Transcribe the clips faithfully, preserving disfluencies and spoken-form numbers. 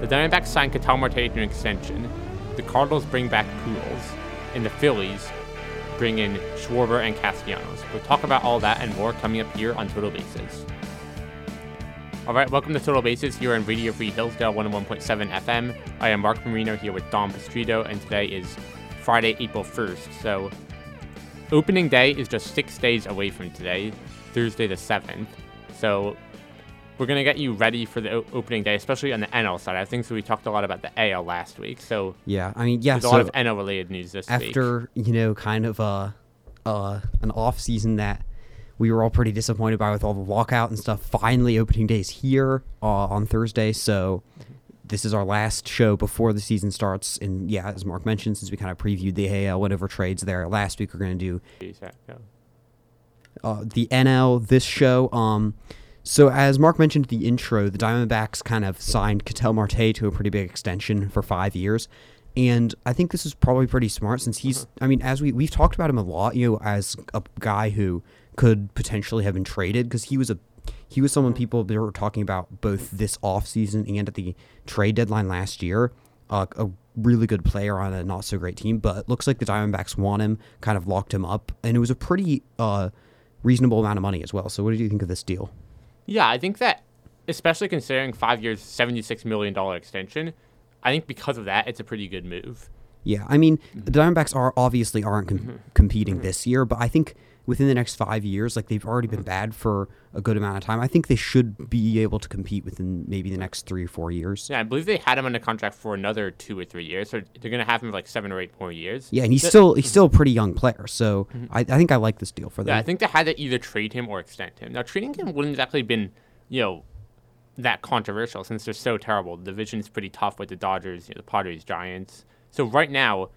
The Diamondbacks signed Ketel Marte to an extension. The Cardinals bring back Pujols, and the Phillies bring in Schwarber and Castellanos. We'll talk about all that and more coming up here on Total Bases. All right, welcome to Total Bases here on Radio Free Hillsdale one oh one point seven F M. I am Mark Marino here with Don Pastrido, and today is Friday, April first. So opening day is just six days away from today, Thursday the seventh. So we're going to get you ready for the o- opening day, especially on the N L side. I think so. We talked a lot about the A L last week. So yeah, I mean, yeah, there's so a lot of N L related news this after, week. After, you know, kind of a, uh, an off season that we were all pretty disappointed by with all the walkout and stuff. Finally, opening day is here uh, on Thursday. So this is our last show before the season starts. And yeah, as Mark mentioned, since we kind of previewed the A L, whatever trades there last week, we're going to do uh, the N L this show. Um, So as Mark mentioned in the intro, the Diamondbacks kind of signed Ketel Marte to a pretty big extension for five years. And I think this is probably pretty smart since he's, I mean, as we, we've talked about him a lot, you know, as a guy who could potentially have been traded because he was a he was someone people they were talking about both this offseason and at the trade deadline last year. Uh, a really good player on a not so great team, but it looks like the Diamondbacks want him, kind of locked him up. And it was a pretty uh, reasonable amount of money as well. So what did you think of this deal? Yeah, I think that, especially considering five years, seventy-six million dollars extension, I think because of that, it's a pretty good move. Yeah, I mean, mm-hmm. the Diamondbacks are obviously aren't com- mm-hmm. competing mm-hmm. this year, but I think within the next five years, like they've already been bad for a good amount of time. I think they should be able to compete within maybe the next three or four years. Yeah, I believe they had him under contract for another two or three years, so they're going to have him for like seven or eight more years. Yeah, and he's but, still he's still a pretty young player, so mm-hmm. I, I think I like this deal for them. Yeah, I think they had to either trade him or extend him. Now, trading him wouldn't exactly been, you know, that controversial since they're so terrible. The division's pretty tough with the Dodgers, you know, the Padres, Giants. So right now,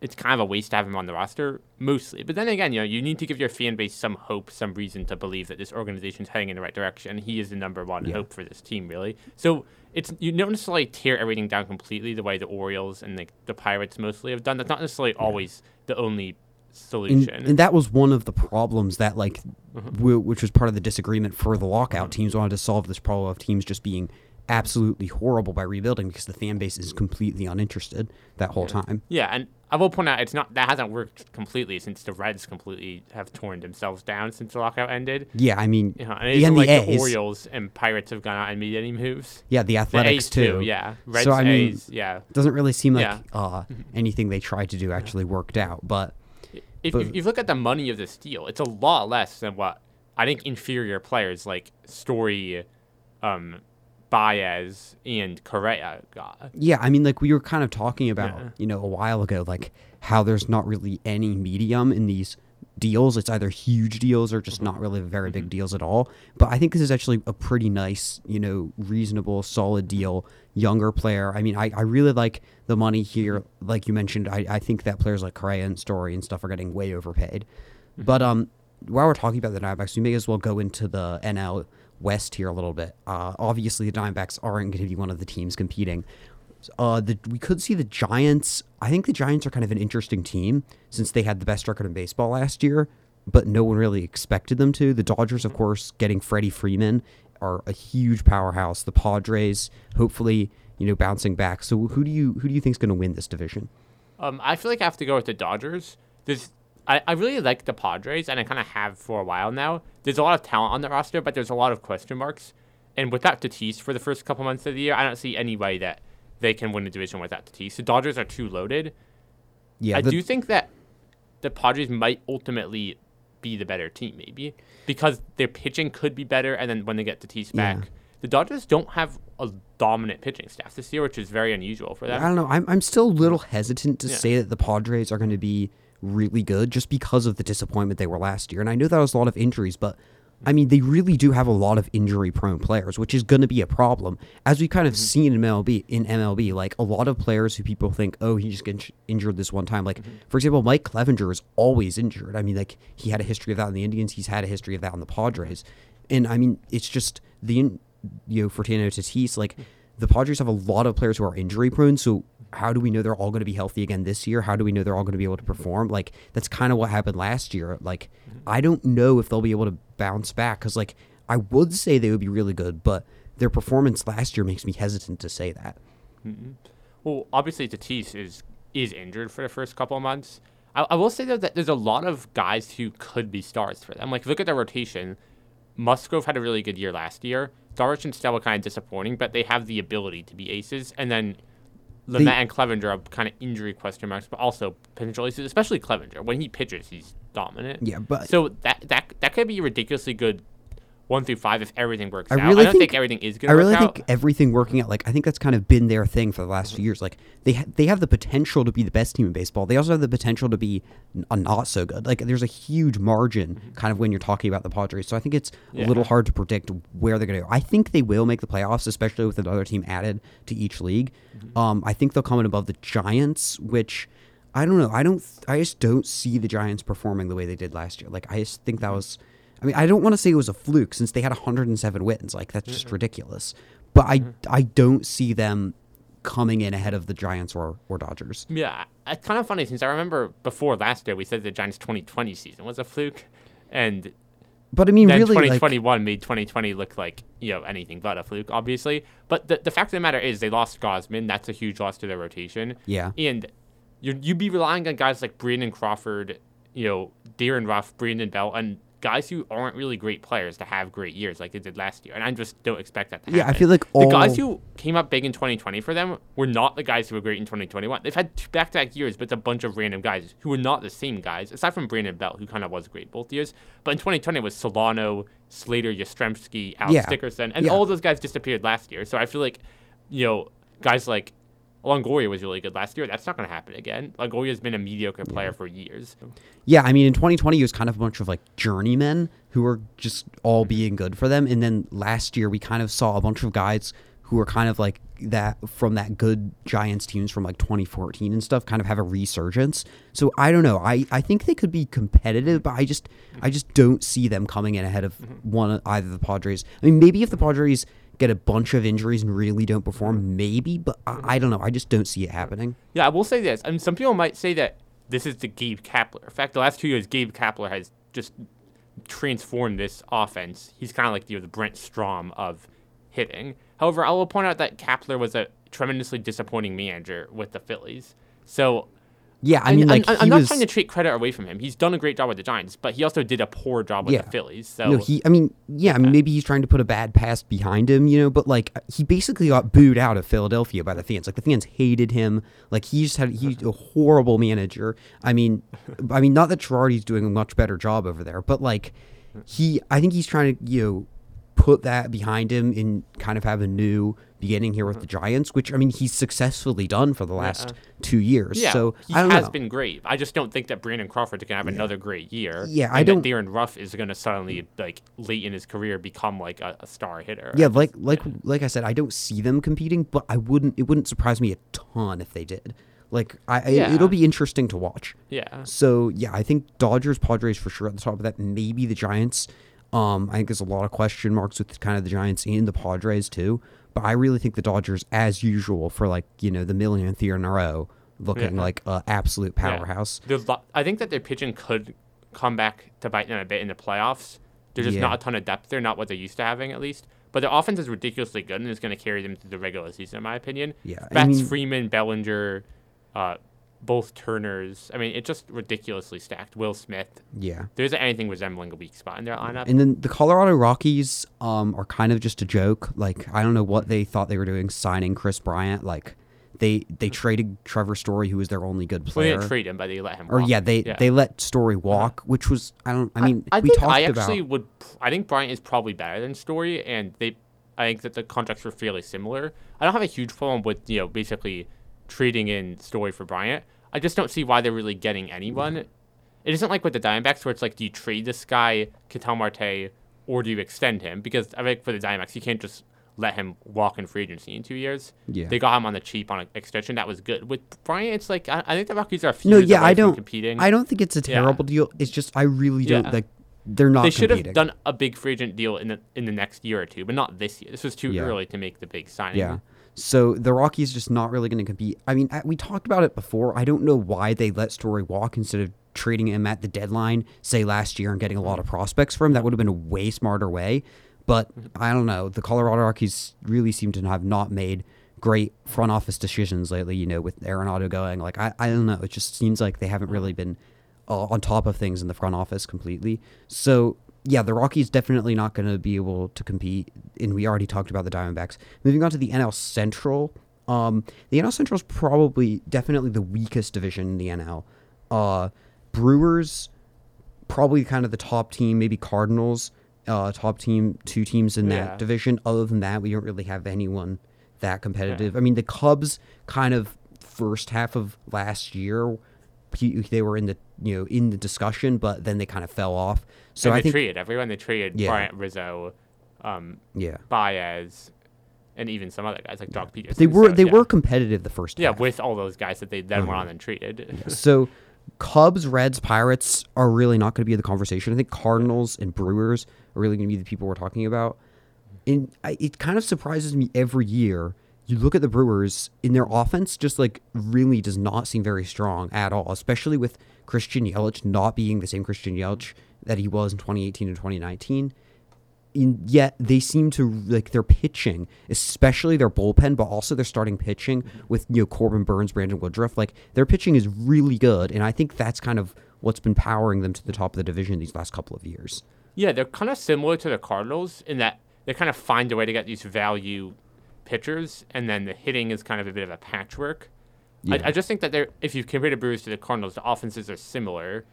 it's kind of a waste to have him on the roster, mostly. But then again, you know, you need to give your fan base some hope, some reason to believe that this organization is heading in the right direction. He is the number one yeah. hope for this team, really. So it's you don't necessarily tear everything down completely the way the Orioles and like the, the Pirates mostly have done. That's not necessarily yeah. always the only solution. And, and that was one of the problems that, like, mm-hmm. w- which was part of the disagreement for the lockout. Teams wanted to solve this problem of teams just being absolutely horrible by rebuilding because the fan base is completely uninterested that whole yeah. time. Yeah, and I will point out it's not that hasn't worked completely since the Reds completely have torn themselves down since the lockout ended. Yeah, I mean, you know, and it's the, like the Orioles and Pirates have gone out and made any moves. Yeah, the Athletics the A's too. too. Yeah, Reds, so I mean, A's, yeah, doesn't really seem like yeah. uh, anything they tried to do actually worked out. But if, but if you look at the money of this deal, it's a lot less than what I think inferior players like Story, um. Baez and Correa got. Yeah, I mean, like we were kind of talking about, yeah. you know, a while ago, like how there's not really any medium in these deals. It's either huge deals or just not really very big mm-hmm. deals at all. But I think this is actually a pretty nice, you know, reasonable, solid deal. Younger player. I mean, I, I really like the money here. Like you mentioned, I, I think that players like Correa and Story and stuff are getting way overpaid. Mm-hmm. But um, while we're talking about the Diamondbacks, we may as well go into the N L West here a little bit. Uh, obviously, the Diamondbacks aren't going to be one of the teams competing. Uh, the, we could see the Giants. I think the Giants are kind of an interesting team since they had the best record in baseball last year, but no one really expected them to. The Dodgers, of course, getting Freddie Freeman are a huge powerhouse. The Padres, hopefully, you know, bouncing back. So who do you who do you think is going to win this division? Um, I feel like I have to go with the Dodgers. There's I, I really like the Padres, and I kind of have for a while now. There's a lot of talent on the roster, but there's a lot of question marks. And without Tatis for the first couple months of the year, I don't see any way that they can win a division without Tatis. The Dodgers are too loaded. Yeah, I the... do think that the Padres might ultimately be the better team, maybe, because their pitching could be better, and then when they get Tatis yeah. back. The Dodgers don't have a dominant pitching staff this year, which is very unusual for them. I don't know. I'm, I'm still a little hesitant to yeah. say that the Padres are going to be really good just because of the disappointment they were last year. And I know that was a lot of injuries, but I mean, they really do have a lot of injury prone players, which is going to be a problem. As we kind of mm-hmm. seen in M L B, in M L B, like a lot of players who people think, oh, he just got injured this one time. Like, mm-hmm. for example, Mike Clevenger is always injured. I mean, like he had a history of that in the Indians. He's had a history of that in the Padres. And I mean, it's just the, you know, Fernando Tatis, like the Padres have a lot of players who are injury prone. So how do we know they're all going to be healthy again this year? How do we know they're all going to be able to perform? Like, that's kind of what happened last year. Like, I don't know if they'll be able to bounce back because, like, I would say they would be really good, but their performance last year makes me hesitant to say that. Mm-hmm. Well, obviously Tatis is is injured for the first couple of months. I, I will say, though, that there's a lot of guys who could be stars for them. Like, look at their rotation. Musgrove had a really good year last year. Darvish and Snell were kind of disappointing, but they have the ability to be aces. And then Lamet the, and Clevenger are kind of injury question marks, but also potential aces, especially Clevenger. When he pitches, he's dominant. Yeah, but so that that that could be a ridiculously good one through five if everything works I out. Really I don't think, think everything is going to work out. I really think out. everything working out, like, I think that's kind of been their thing for the last few years. Like, they ha- they have the potential to be the best team in baseball. They also have the potential to be n- not so good. Like, there's a huge margin mm-hmm. kind of when you're talking about the Padres. So I think it's yeah. a little hard to predict where they're going to go. I think they will make the playoffs, especially with another team added to each league. Mm-hmm. Um, I think they'll come in above the Giants, which I don't know. I don't. Th- I just don't see the Giants performing the way they did last year. Like, I just think that was... I mean, I don't want to say it was a fluke since they had one hundred seven wins. Like, that's just mm-hmm. ridiculous. But I, mm-hmm. I don't see them coming in ahead of the Giants or, or Dodgers. Yeah, it's kind of funny since I remember before last year we said the Giants' twenty twenty season was a fluke. And but I mean, then really, twenty twenty-one like, made twenty twenty look like, you know, anything but a fluke, obviously. But the, the fact of the matter is they lost Gosman. That's a huge loss to their rotation. Yeah. And you'd, you'd be relying on guys like Brandon Crawford, you know, Darren Ruff, Brandon Bell, and guys who aren't really great players to have great years like they did last year. And I just don't expect that to happen. Yeah, I feel like all... The guys who came up big in twenty twenty for them were not the guys who were great in twenty twenty-one. They've had back-to-back years, but it's a bunch of random guys who were not the same guys, aside from Brandon Bell, who kind of was great both years. But in twenty twenty, it was Solano, Slater, Yastrzemski, Alex yeah. Dickerson, and yeah. all those guys disappeared last year. So I feel like, you know, guys like Longoria was really good last year. That's not going to happen again. Longoria's been a mediocre player yeah. for years. Yeah, I mean, in twenty twenty, it was kind of a bunch of, like, journeymen who were just all being good for them. And then last year, we kind of saw a bunch of guys who were kind of, like, that from that good Giants teams from, like, twenty fourteen and stuff kind of have a resurgence. So, I don't know. I, I think they could be competitive, but I just I just don't see them coming in ahead of one either the Padres. I mean, maybe if the Padres get a bunch of injuries and really don't perform, maybe, but I, I don't know. I just don't see it happening. Yeah, I will say this. I mean, some people might say that this is the Gabe Kapler. In fact, the last two years, Gabe Kapler has just transformed this offense. He's kind of like, you know, the Brent Strom of hitting. However, I will point out that Kapler was a tremendously disappointing manager with the Phillies. So, yeah, I mean, I'm, like, I'm, I'm not was... trying to take credit away from him. He's done a great job with the Giants, but he also did a poor job with yeah. the Phillies. So, no, he, I mean, yeah, I mean, maybe he's trying to put a bad past behind him, you know, but, like, he basically got booed out of Philadelphia by the fans. Like, the fans hated him. Like, he just had, he's a horrible manager. I mean, I mean, not that Girardi's doing a much better job over there, but, like, he, I think he's trying to, you know, put that behind him and kind of have a new beginning here with the Giants, which, I mean, he's successfully done for the last yeah. two years. Yeah, so, he I don't has know. been great. I just don't think that Brandon Crawford can have yeah. another great year. Yeah, and I don't. That Darren Ruff is going to suddenly, like, late in his career, become like a, a star hitter. Yeah, like like like I said, I don't see them competing, but I wouldn't. It wouldn't surprise me a ton if they did. Like, I, yeah. I it'll be interesting to watch. Yeah. So yeah, I think Dodgers, Padres for sure at the top of that. Maybe the Giants. Um, I think there's a lot of question marks with kind of the Giants and the Padres too, but I really think the Dodgers, as usual, for, like, you know, the millionth year in a row, looking yeah. like an absolute powerhouse. Yeah. Lo- I think that their pitching could come back to bite them a bit in the playoffs. There's just yeah. not a ton of depth there, not what they're used to having at least. But their offense is ridiculously good and is going to carry them through the regular season, in my opinion. Yeah, Bats, I mean, Freeman, Bellinger, uh, both Turners. I mean, it's just ridiculously stacked. Will Smith. Yeah. There isn't anything resembling a weak spot in their lineup. And then the Colorado Rockies um, are kind of just a joke. Like, I don't know what they thought they were doing signing Chris Bryant. Like, they they traded Trevor Story, who was their only good player. Well, they didn't trade him, but they let him walk. Or, yeah, they, yeah. they let Story walk, uh-huh. which was, I don't, I mean, I, I we talked about. I actually about... would, I think Bryant is probably better than Story, and they, I think that the contracts were fairly similar. I don't have a huge problem with, you know, basically trading in Story for Bryant. I just don't see why they're really getting anyone. Mm-hmm. It isn't like with the Diamondbacks where it's like, do you trade this guy, Ketel Marte, or do you extend him? Because I think for the Diamondbacks, you can't just let him walk in free agency in two years. Yeah. They got him on the cheap on an extension. That was good. With Bryant, it's like, I, I think the Rockies are few no, yeah, I don't, competing. I don't think it's a terrible yeah. deal. It's just, I really don't, yeah. like, they're not They should competing. have done a big free agent deal in the, in the next year or two, but not this year. This was too yeah. early to make the big signing. Yeah. So the Rockies just not really going to compete. I mean, we talked about it before. I don't know why they let Story walk instead of trading him at the deadline, say last year, and getting a lot of prospects for him. That would have been a way smarter way. But I don't know. The Colorado Rockies really seem to have not made great front office decisions lately, you know, with Arenado going. Like, I, I don't know. It just seems like they haven't really been uh, on top of things in the front office completely. So, yeah, the Rockies definitely not going to be able to compete. And we already talked about the Diamondbacks. Moving on to the N L Central. Um, the N L Central is probably definitely the weakest division in the N L. Uh, Brewers, probably kind of the top team, maybe Cardinals. Uh, top team, two teams in that yeah. division. Other than that, we don't really have anyone that competitive. Yeah. I mean, the Cubs kind of first half of last year, they were in the you know in the discussion, but then they kind of fell off. So and I they think traded everyone. They traded yeah. Bryant Rizzo, um, yeah, Baez, and even some other guys like Doc yeah. Peterson. But they were so, they yeah. were competitive the first yeah, half. Yeah, with all those guys that they then mm-hmm. went on and traded. Yeah. So Cubs, Reds, Pirates are really not going to be in the conversation. I think Cardinals and Brewers are really going to be the people we're talking about. And I, it kind of surprises me every year. You look at the Brewers, and their offense just, like, really does not seem very strong at all, especially with Christian Yelich not being the same Christian Yelich that he was in twenty eighteen and twenty nineteen. And yet they seem to, like, their pitching, especially their bullpen, but also their starting pitching with, you know, Corbin Burns, Brandon Woodruff, like, their pitching is really good, and I think that's kind of what's been powering them to the top of the division these last couple of years. Yeah, they're kind of similar to the Cardinals in that they kind of find a way to get these value pitchers, and then the hitting is kind of a bit of a patchwork. Yeah. I, I just think that they're, if you compare the Brewers to the Cardinals, the offenses are similar,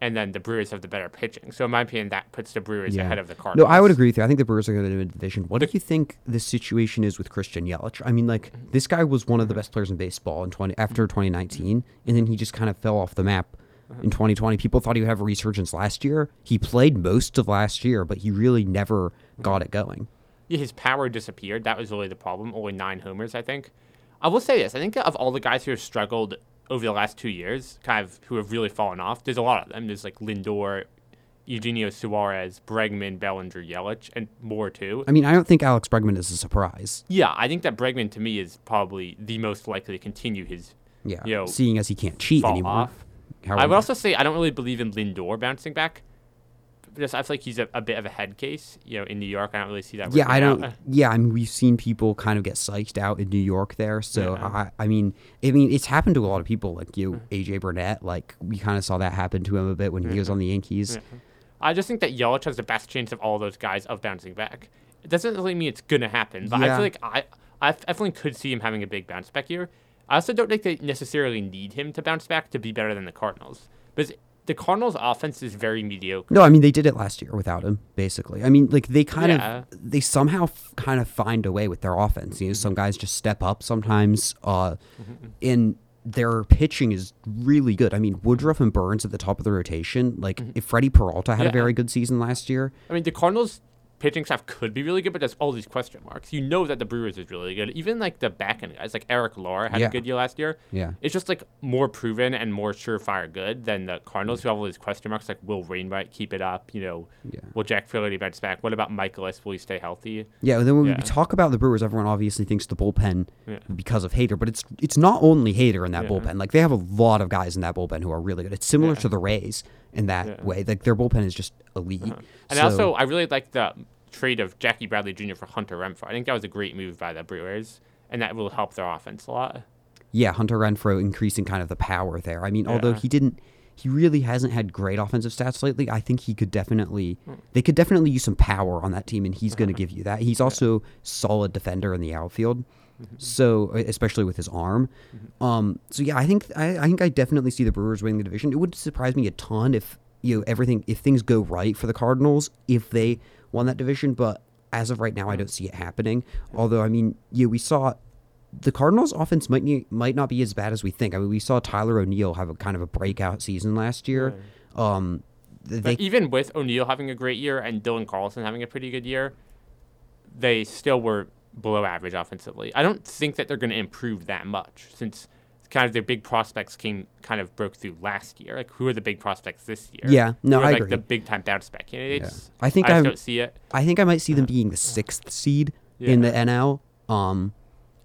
and then the Brewers have the better pitching. So in my opinion, that puts the Brewers yeah. ahead of the Cardinals. No, I would agree with you. I think the Brewers are going to win the division. What do you think the situation is with Christian Yelich? I mean, like, this guy was one of the best players in baseball in twenty after twenty nineteen, and then he just kind of fell off the map in twenty twenty. People thought he would have a resurgence last year. He played most of last year, but he really never got it going. Yeah, his power disappeared. That was really the problem. Only nine homers, I think. I will say this. I think that of all the guys who have struggled over the last two years, kind of who have really fallen off, there's a lot of them. There's like Lindor, Eugenio Suarez, Bregman, Bellinger, Yelich, and more too. I mean, I don't think Alex Bregman is a surprise. Yeah, I think that Bregman to me is probably the most likely to continue his, yeah, you know, seeing as he can't cheat anymore. Off. How I would that? also say I don't really believe in Lindor bouncing back. Just, I feel like he's a, a bit of a head case, you know, in New York. I don't really see that. Yeah, I don't. Out. Yeah, I mean, we've seen people kind of get psyched out in New York there. So yeah. I, I mean, I mean, it's happened to a lot of people, like you, know, mm-hmm. A J Burnett. Like we kind of saw that happen to him a bit when mm-hmm. he was on the Yankees. Mm-hmm. I just think that Yelich has the best chance of all those guys of bouncing back. It doesn't really mean it's gonna happen, but yeah. I feel like I, I definitely could see him having a big bounce back year. I also don't think they necessarily need him to bounce back to be better than the Cardinals, because the Cardinals' offense is very mediocre. No, I mean, they did it last year without him, basically. I mean, like, they kind yeah. of, they somehow f- kind of find a way with their offense. You know, some guys just step up sometimes, uh, mm-hmm. and their pitching is really good. I mean, Woodruff and Burns at the top of the rotation. Like, mm-hmm. if Freddie Peralta had yeah. a very good season last year. I mean, the Cardinals' pitching staff could be really good, but there's all these question marks. You know that the Brewers is really good. Even, like, the back-end guys, like Eric Lauer had yeah. a good year last year. Yeah. It's just, like, more proven and more surefire good than the Cardinals, who have all these question marks, like, will Wainwright keep it up? You know, yeah. will Jack Flaherty bounce back? What about Michaelis? Will he stay healthy? Yeah, and then when yeah. we talk about the Brewers, everyone obviously thinks the bullpen yeah. because of Hader, but it's it's not only Hader in that yeah. bullpen. Like, they have a lot of guys in that bullpen who are really good. It's similar yeah. to the Rays in that yeah. way. Like, their bullpen is just elite. Uh-huh. And so, also, I really like the trade of Jackie Bradley Junior for Hunter Renfroe. I think that was a great move by the Brewers, and that will help their offense a lot. Yeah, Hunter Renfroe increasing kind of the power there. I mean, yeah. although he didn't, he really hasn't had great offensive stats lately. I think he could definitely, mm. they could definitely use some power on that team, and he's mm-hmm. going to give you that. He's also yeah. solid defender in the outfield. Mm-hmm. So, especially with his arm. Mm-hmm. Um, so yeah, I think I, I think I definitely see the Brewers winning the division. It would surprise me a ton if you know everything if things go right for the Cardinals if they won that division. But as of right now, I don't see it happening. Although, I mean, yeah, we saw the Cardinals' offense might ne- might not be as bad as we think. I mean, we saw Tyler O'Neill have a kind of a breakout season last year. Mm-hmm. Um, they, but even with O'Neill having a great year and Dylan Carlson having a pretty good year, they still were below average offensively. I don't think that they're going to improve that much since kind of their big prospects came kind of broke through last year. Like, who are the big prospects this year? Yeah, no, who are, I like, agree. The big time bounce back candidates. Yeah. I think I just don't see it. I think I might see them being the sixth seed yeah. in the N L. Um,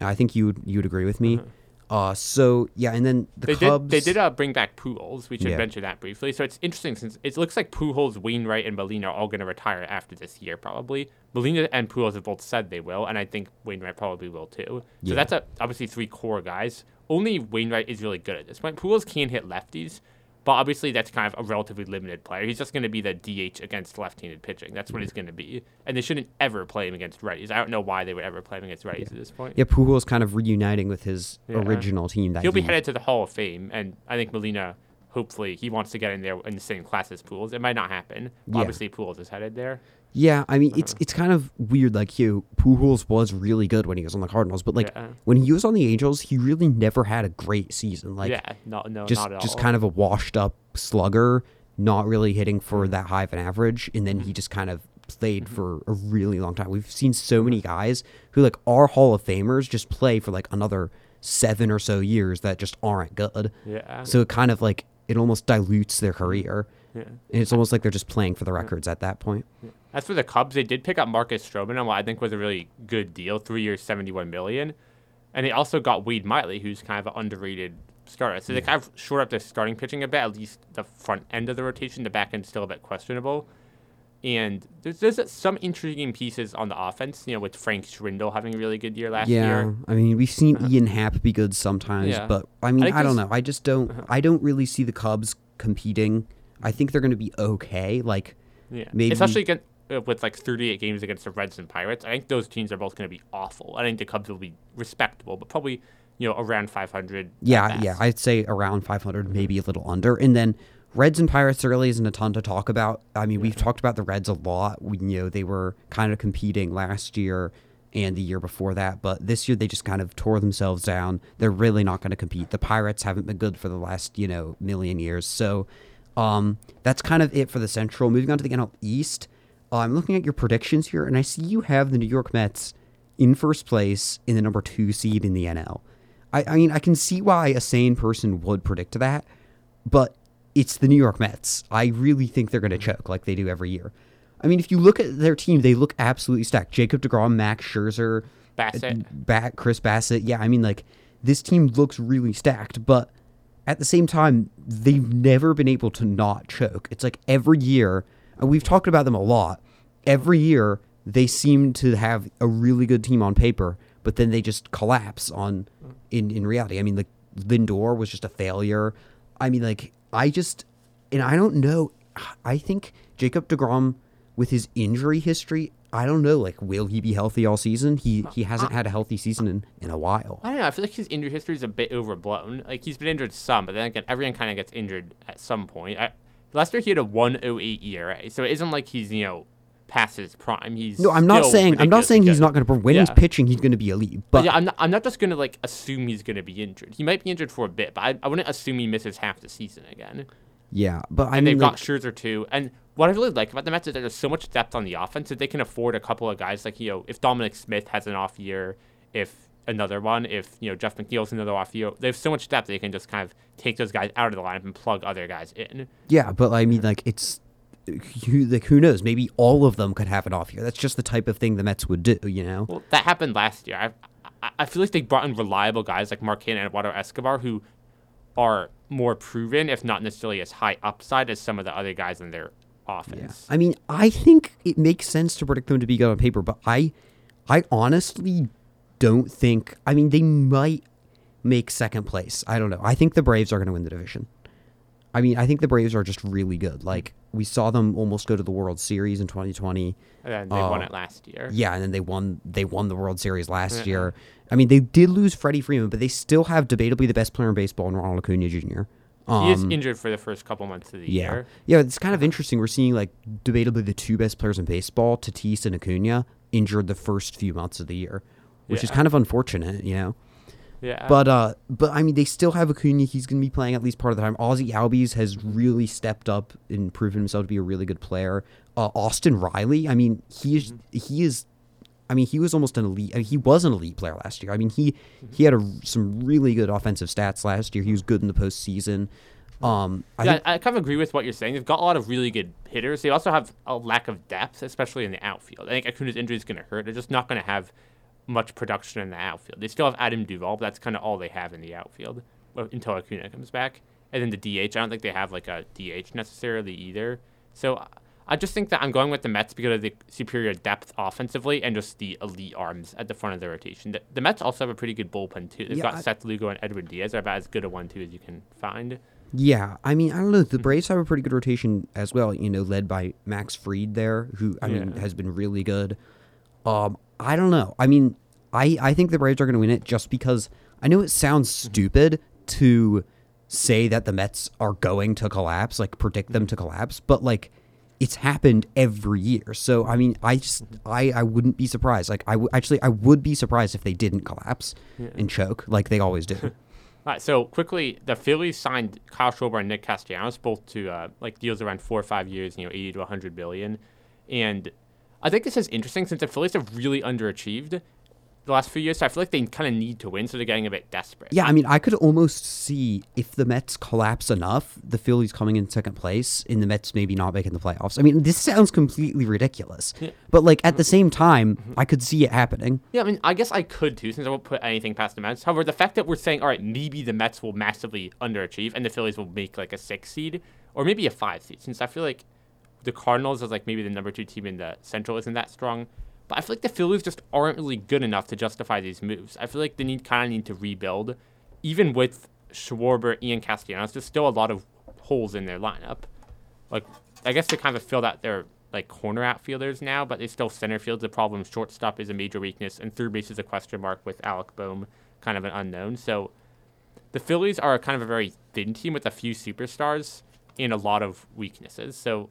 I think you would, you would agree with me. Uh-huh. Uh, so, yeah, and then the they Cubs... Did, they did uh, bring back Pujols. We should yeah. mention that briefly. So it's interesting since it looks like Pujols, Wainwright, and Molina are all going to retire after this year probably. Molina and Pujols have both said they will, and I think Wainwright probably will too. So yeah. that's a, obviously three core guys. Only Wainwright is really good at this point. Pujols can hit lefties, but obviously that's kind of a relatively limited player. He's just going to be the D H against left-handed pitching. That's what mm-hmm. he's going to be. And they shouldn't ever play him against righties. I don't know why they would ever play him against righties yeah. at this point. Yeah, Pujols kind of reuniting with his yeah. original team. That He'll he... be headed to the Hall of Fame, and I think Molina, hopefully, he wants to get in there in the same class as Pujols. It might not happen. Yeah. Obviously, Pujols is headed there. Yeah, I mean, uh-huh. it's it's kind of weird. Like, you, Pujols was really good when he was on the Cardinals, but, like, yeah. when he was on the Angels, he really never had a great season. Like, yeah, no, no, just, not at just all. Kind of a washed-up slugger, not really hitting for that high of an average, and then he just kind of played mm-hmm. for a really long time. We've seen so many guys who, like, are Hall of Famers just play for, like, another seven or so years that just aren't good. Yeah. So it kind of, like, it almost dilutes their career. Yeah. And it's almost like they're just playing for the records yeah. at that point. Yeah. As for the Cubs, they did pick up Marcus Stroman on what I think was a really good deal, three years, seventy-one million dollars. And they also got Wade Miley, who's kind of an underrated starter. So yeah. they kind of shored up their starting pitching a bit, at least the front end of the rotation. The back end's still a bit questionable. And there's, there's some intriguing pieces on the offense, you know, with Frank Schwindel having a really good year last yeah, year. Yeah, I mean, we've seen uh-huh. Ian Happ be good sometimes, yeah. but, I mean, I, I don't know. I just don't uh-huh. – I don't really see the Cubs competing. I think they're going to be okay. Like, yeah. maybe – especially – with like thirty-eight games against the Reds and Pirates, I think those teams are both going to be awful. I think the Cubs will be respectable, but probably, you know, around five hundred. Yeah, yeah, I'd say around five hundred, maybe a little under. And then Reds and Pirates, there really isn't a ton to talk about. I mean, yeah. we've talked about the Reds a lot. We, you know, they were kind of competing last year and the year before that, but this year they just kind of tore themselves down. They're really not going to compete. The Pirates haven't been good for the last, you know, million years. So um, that's kind of it for the Central. Moving on to the N L East. Uh, I'm looking at your predictions here, and I see you have the New York Mets in first place in the number two seed in the N L. I, I mean, I can see why a sane person would predict that, but it's the New York Mets. I really think they're going to choke like they do every year. I mean, if you look at their team, they look absolutely stacked. Jacob deGrom, Max Scherzer, Bassett, Bat, Chris Bassett. Yeah, I mean, like, this team looks really stacked, but at the same time, they've never been able to not choke. It's like every year... and we've talked about them a lot. Every year, they seem to have a really good team on paper, but then they just collapse on in, in reality. I mean, like, Lindor was just a failure. I mean, like, I just... and I don't know. I think Jacob deGrom, with his injury history, I don't know, like, will he be healthy all season? He he hasn't had a healthy season in, in a while. I don't know. I feel like his injury history is a bit overblown. Like, he's been injured some, but then again, everyone kind of gets injured at some point. I... Last year he had a one oh eight E R A, so it isn't like he's, you know, past his prime. He's no, I'm not saying I'm not saying he's not going to. When yeah. he's pitching, he's going to be elite. But yeah, I'm not. I'm not just going to like assume he's going to be injured. He might be injured for a bit, but I, I wouldn't assume he misses half the season again. Yeah, but I and mean, they've like, got Scherzer too. And what I really like about the Mets is that there's so much depth on the offense that they can afford a couple of guys. Like, you know, if Dominic Smith has an off year, if another one, if, you know, Jeff McNeil's another off year, they have so much depth they can just kind of take those guys out of the lineup and plug other guys in. Yeah, but I mean, like, it's who, like, who knows? Maybe all of them could have an off year. That's just the type of thing the Mets would do, you know? Well, that happened last year. I, I feel like they brought in reliable guys like Mark Canha and Eduardo Escobar who are more proven, if not necessarily as high upside as some of the other guys in their offense. Yeah. I mean, I think it makes sense to predict them to be good on paper, but I, I honestly don't think... I mean, they might make second place. I don't know. I think the Braves are going to win the division. I mean, I think the Braves are just really good. Like, we saw them almost go to the World Series in twenty twenty. And they uh, won it last year. Yeah, and then they won They won the World Series last yeah. year. I mean, they did lose Freddie Freeman, but they still have debatably the best player in baseball in Ronald Acuna Junior Um, he is injured for the first couple months of the yeah. year. Yeah, it's kind of interesting. We're seeing, like, debatably the two best players in baseball, Tatis and Acuna, injured the first few months of the year, which yeah. is kind of unfortunate, you know? Yeah. But, uh, but I mean, they still have Acuna. He's going to be playing at least part of the time. Ozzie Albies has really stepped up and proven himself to be a really good player. Uh, Austin Riley, I mean, he is, mm-hmm. he is, I mean, he was almost an elite, I mean, he was an elite player last year. I mean, he, mm-hmm. he had a, some really good offensive stats last year. He was good in the postseason. Um, I, yeah, think, I kind of agree with what you're saying. They've got a lot of really good hitters. They also have a lack of depth, especially in the outfield. I think Acuna's injury is going to hurt. They're just not going to have much production in the outfield. They still have Adam Duvall, but that's kind of all they have in the outfield until Acuna comes back. And then the D H, I don't think they have like a D H necessarily either. So I just think that I'm going with the Mets because of the superior depth offensively and just the elite arms at the front of the rotation. The, the Mets also have a pretty good bullpen too. They've yeah, got I, Seth Lugo and Edwin Diaz are about as good a one two as you can find. Yeah, I mean, I don't know. The Braves have a pretty good rotation as well, you know, led by Max Fried there, who, I yeah. mean, has been really good. Um, I don't know. I mean, I, I think the Braves are going to win it just because I know it sounds stupid to say that the Mets are going to collapse, like predict them to collapse, but like it's happened every year. So, I mean, I just, I, I wouldn't be surprised. Like I w- actually, I would be surprised if they didn't collapse yeah. and choke like they always do. All right, so quickly, the Phillies signed Kyle Schwarber and Nick Castellanos, both to uh, like deals around four or five years, you know, eighty to one hundred billion dollars. And I think this is interesting since the Phillies have really underachieved the last few years, so I feel like they kind of need to win, so they're getting a bit desperate. Yeah, I mean, I could almost see if the Mets collapse enough, the Phillies coming in second place, and the Mets maybe not making the playoffs. I mean, this sounds completely ridiculous, yeah. but like at the same time, mm-hmm. I could see it happening. Yeah, I mean, I guess I could too, since I won't put anything past the Mets. However, the fact that we're saying, all right, maybe the Mets will massively underachieve, and the Phillies will make like a six seed, or maybe a five seed, since I feel like the Cardinals is like maybe the number two team in the Central isn't that strong. But I feel like the Phillies just aren't really good enough to justify these moves. I feel like they need kind of need to rebuild, even with Schwarber, Ian Castellanos. There's still a lot of holes in their lineup. Like I guess they kind of filled out their like corner outfielders now, but they still center field's a problem. Shortstop is a major weakness, and third base is a question mark with Alec Boehm, kind of an unknown. So the Phillies are kind of a very thin team with a few superstars and a lot of weaknesses. So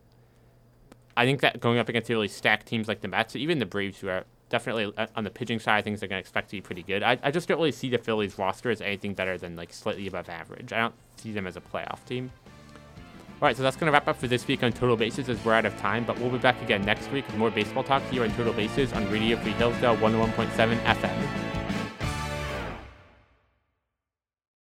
I think that going up against really stacked teams like the Mets, even the Braves, who are definitely on the pitching side of things, they're going to expect to be pretty good. I, I just don't really see the Phillies roster as anything better than like slightly above average. I don't see them as a playoff team. All right, so that's going to wrap up for this week on Total Bases as we're out of time, but we'll be back again next week with more baseball talk here on Total Bases on Radio Free Hillsdale one oh one point seven F M.